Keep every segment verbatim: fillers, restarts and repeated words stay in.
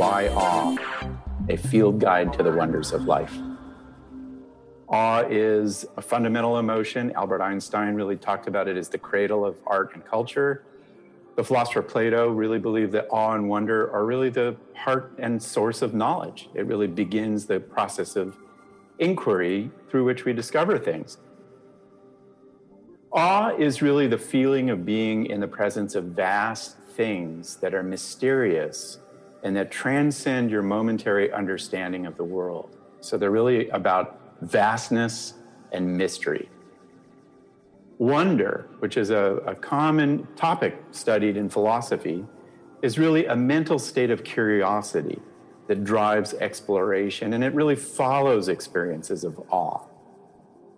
Why Awe? A field guide to the wonders of life. Awe is a fundamental emotion. Albert Einstein really talked about it as the cradle of art and culture. The philosopher Plato really believed that awe and wonder are really the heart and source of knowledge. It really begins the process of inquiry through which we discover things. Awe is really the feeling of being in the presence of vast things that are mysterious and that transcend your momentary understanding of the world. So they're really about vastness and mystery. Wonder, which is a, a common topic studied in philosophy, is really a mental state of curiosity that drives exploration, and it really follows experiences of awe.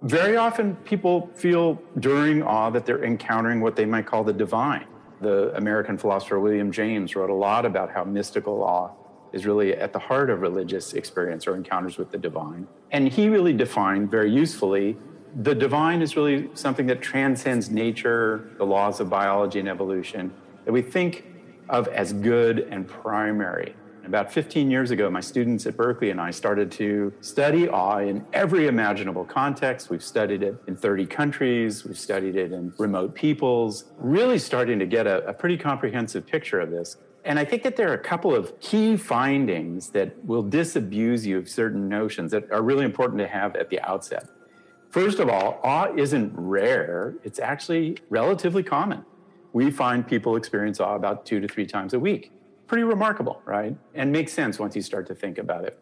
Very often people feel during awe that they're encountering what they might call the divine. The American philosopher William James wrote a lot about how mystical awe is really at the heart of religious experience or encounters with the divine. And he really defined very usefully the divine is really something that transcends nature, the laws of biology and evolution, that we think of as good and primary. About fifteen years ago, my students at Berkeley and I started to study awe in every imaginable context. We've studied it in thirty countries. We've studied it in remote peoples, really starting to get a, a pretty comprehensive picture of this. And I think that there are a couple of key findings that will disabuse you of certain notions that are really important to have at the outset. First of all, awe isn't rare. It's actually relatively common. We find people experience awe about two to three times a week. Pretty remarkable, right? And makes sense once you start to think about it.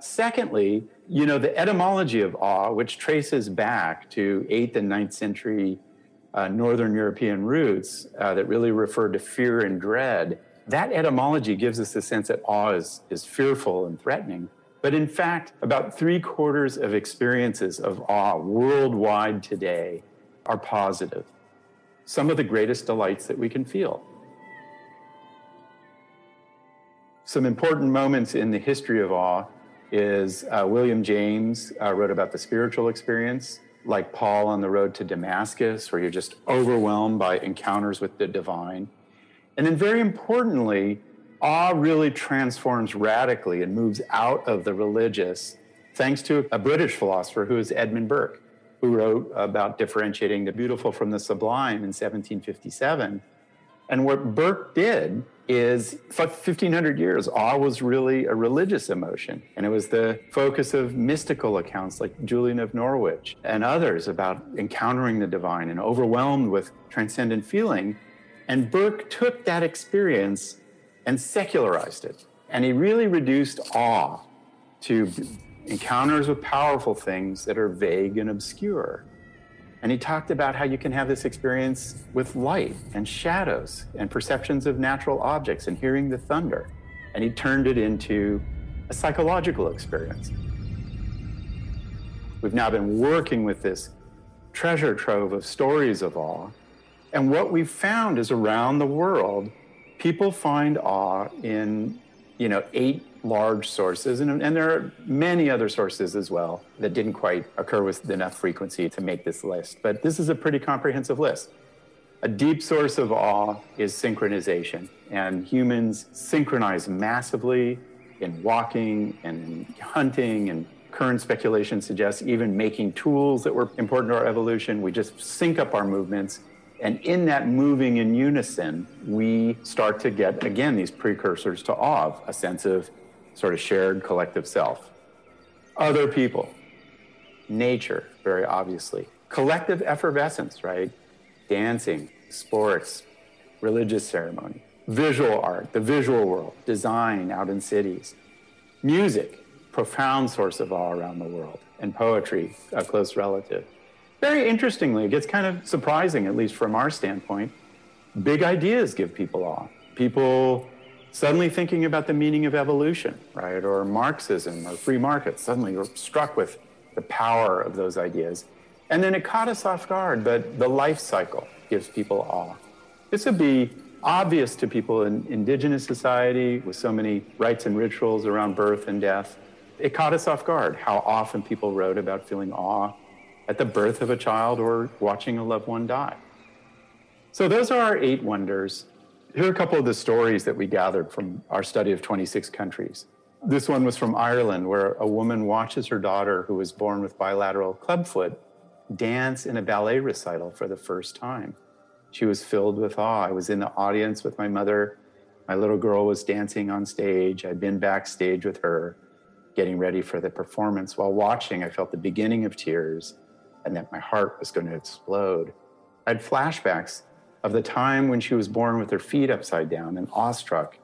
Secondly, you know, the etymology of awe, which traces back to eighth and ninth century uh, Northern European roots uh, that really referred to fear and dread, that etymology gives us the sense that awe is, is fearful and threatening. But in fact, about three quarters of experiences of awe worldwide today are positive. Some of the greatest delights that we can feel. Some important moments in the history of awe is uh, William James uh, wrote about the spiritual experience, like Paul on the road to Damascus, where you're just overwhelmed by encounters with the divine. And then very importantly, awe really transforms radically and moves out of the religious, thanks to a British philosopher who is Edmund Burke, who wrote about differentiating the beautiful from the sublime in seventeen fifty-seven. And what Burke did is, for fifteen hundred years, awe was really a religious emotion. And it was the focus of mystical accounts like Julian of Norwich and others about encountering the divine and overwhelmed with transcendent feeling. And Burke took that experience and secularized it. And he really reduced awe to encounters with powerful things that are vague and obscure. And he talked about how you can have this experience with light and shadows and perceptions of natural objects and hearing the thunder. And he turned it into a psychological experience. We've now been working with this treasure trove of stories of awe. And what we've found is around the world, people find awe in, you know, eight large sources, and, and there are many other sources as well that didn't quite occur with enough frequency to make this list, but this is a pretty comprehensive list. A deep source of awe is synchronization, and humans synchronize massively in walking and in hunting, and current speculation suggests even making tools that were important to our evolution. We just sync up our movements. And in that moving in unison, we start to get, again, these precursors to awe, a sense of sort of shared collective self. Other people, nature, very obviously. Collective effervescence, right? Dancing, sports, religious ceremony, visual art, the visual world, design out in cities. Music, profound source of awe around the world, and poetry, a close relative. Very interestingly, it gets kind of surprising, at least from our standpoint, big ideas give people awe. People suddenly thinking about the meaning of evolution, right, or Marxism or free markets, suddenly you're struck with the power of those ideas. And then it caught us off guard, but the life cycle gives people awe. This would be obvious to people in indigenous society with so many rites and rituals around birth and death. It caught us off guard, how often people wrote about feeling awe at the birth of a child or watching a loved one die. So those are our eight wonders. Here are a couple of the stories that we gathered from our study of twenty-six countries. This one was from Ireland, where a woman watches her daughter, who was born with bilateral clubfoot, dance in a ballet recital for the first time. She was filled with awe. I was in the audience with my mother. My little girl was dancing on stage. I'd been backstage with her, getting ready for the performance. While watching, I felt the beginning of tears and that my heart was going to explode. I had flashbacks of the time when she was born with her feet upside down and awestruck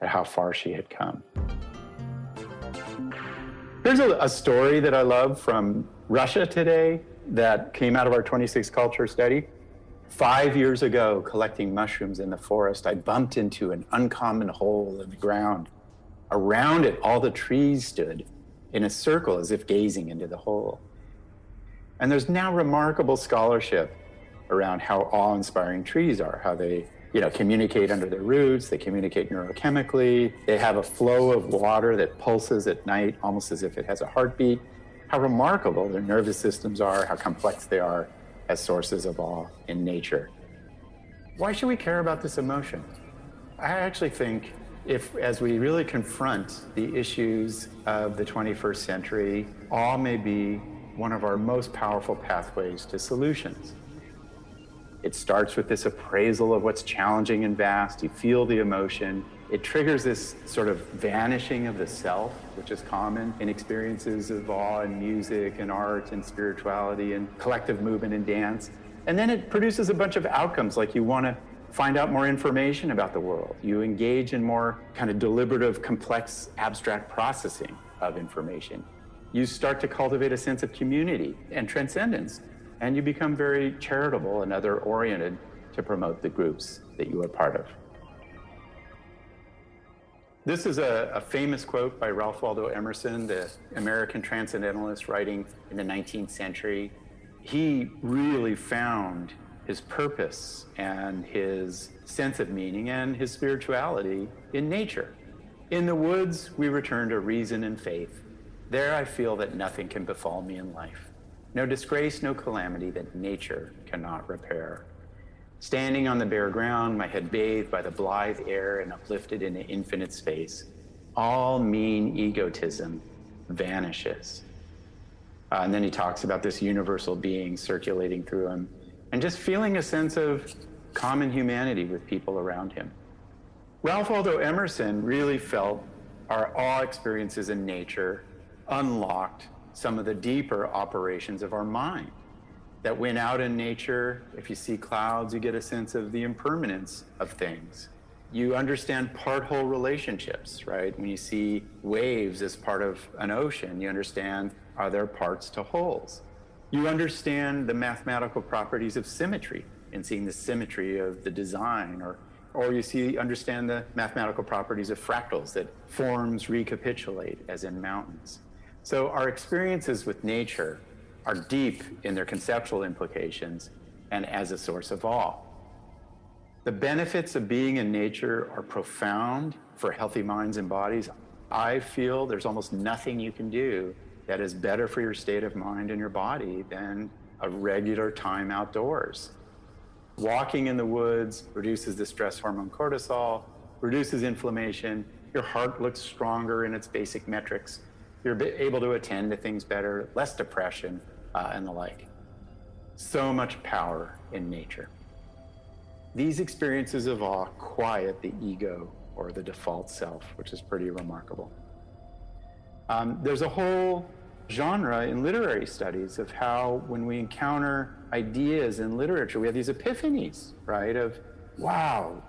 at how far she had come. Here's a, a story that I love from Russia today that came out of our twenty-six culture study. Five years ago, collecting mushrooms in the forest, I bumped into an uncommon hole in the ground. Around it, all the trees stood in a circle as if gazing into the hole. And there's now remarkable scholarship around how awe-inspiring trees are, how they, you know, communicate under their roots, they communicate neurochemically, they have a flow of water that pulses at night, almost as if it has a heartbeat, how remarkable their nervous systems are, how complex they are as sources of awe in nature. Why should we care about this emotion? I actually think if, as we really confront the issues of the twenty-first century, awe may be one of our most powerful pathways to solutions. It starts with this appraisal of what's challenging and vast. You feel the emotion. It triggers this sort of vanishing of the self, which is common in experiences of awe and music and art and spirituality and collective movement and dance. And then it produces a bunch of outcomes, like you want to find out more information about the world. You engage in more kind of deliberative, complex, abstract processing of information. You start to cultivate a sense of community and transcendence. And you become very charitable and other-oriented to promote the groups that you are part of. This is a, a famous quote by Ralph Waldo Emerson, the American transcendentalist writing in the nineteenth century. He really found his purpose and his sense of meaning and his spirituality in nature. In the woods, we return to reason and faith. There I feel that nothing can befall me in life. No disgrace, no calamity that nature cannot repair. Standing on the bare ground, my head bathed by the blithe air and uplifted into infinite space, all mean egotism vanishes. Uh, and then he talks about this universal being circulating through him and just feeling a sense of common humanity with people around him. Ralph Waldo Emerson really felt our awe experiences in nature unlocked some of the deeper operations of our mind. That when out in nature, if you see clouds, you get a sense of the impermanence of things. You understand part-whole relationships, right? When you see waves as part of an ocean, you understand, are there parts to wholes? You understand the mathematical properties of symmetry and seeing the symmetry of the design, or, or you see, understand the mathematical properties of fractals, that forms recapitulate as in mountains. So our experiences with nature are deep in their conceptual implications and as a source of awe. The benefits of being in nature are profound for healthy minds and bodies. I feel there's almost nothing you can do that is better for your state of mind and your body than a regular time outdoors. Walking in the woods reduces the stress hormone cortisol, reduces inflammation, your heart looks stronger in its basic metrics. You're able to attend to things better, less depression, uh, and the like. So much power in nature. These experiences of awe quiet the ego, or the default self, which is pretty remarkable. Um, there's a whole genre in literary studies of how when we encounter ideas in literature, we have these epiphanies, right, of, wow,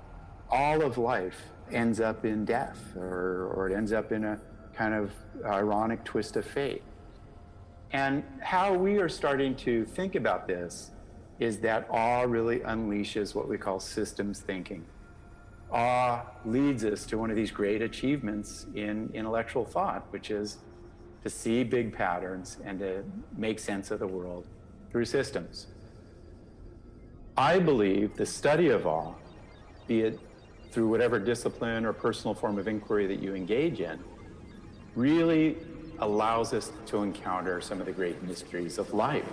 all of life ends up in death, or, or it ends up in a kind of ironic twist of fate. And how we are starting to think about this is that awe really unleashes what we call systems thinking. Awe leads us to one of these great achievements in intellectual thought, which is to see big patterns and to make sense of the world through systems. I believe the study of awe, be it through whatever discipline or personal form of inquiry that you engage in, really allows us to encounter some of the great mysteries of life.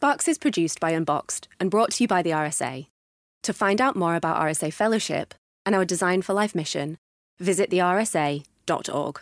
SPARKS is produced by Unboxed and brought to you by the R S A. To find out more about R S A Fellowship and our Design for Life mission, visit the R S A dot org.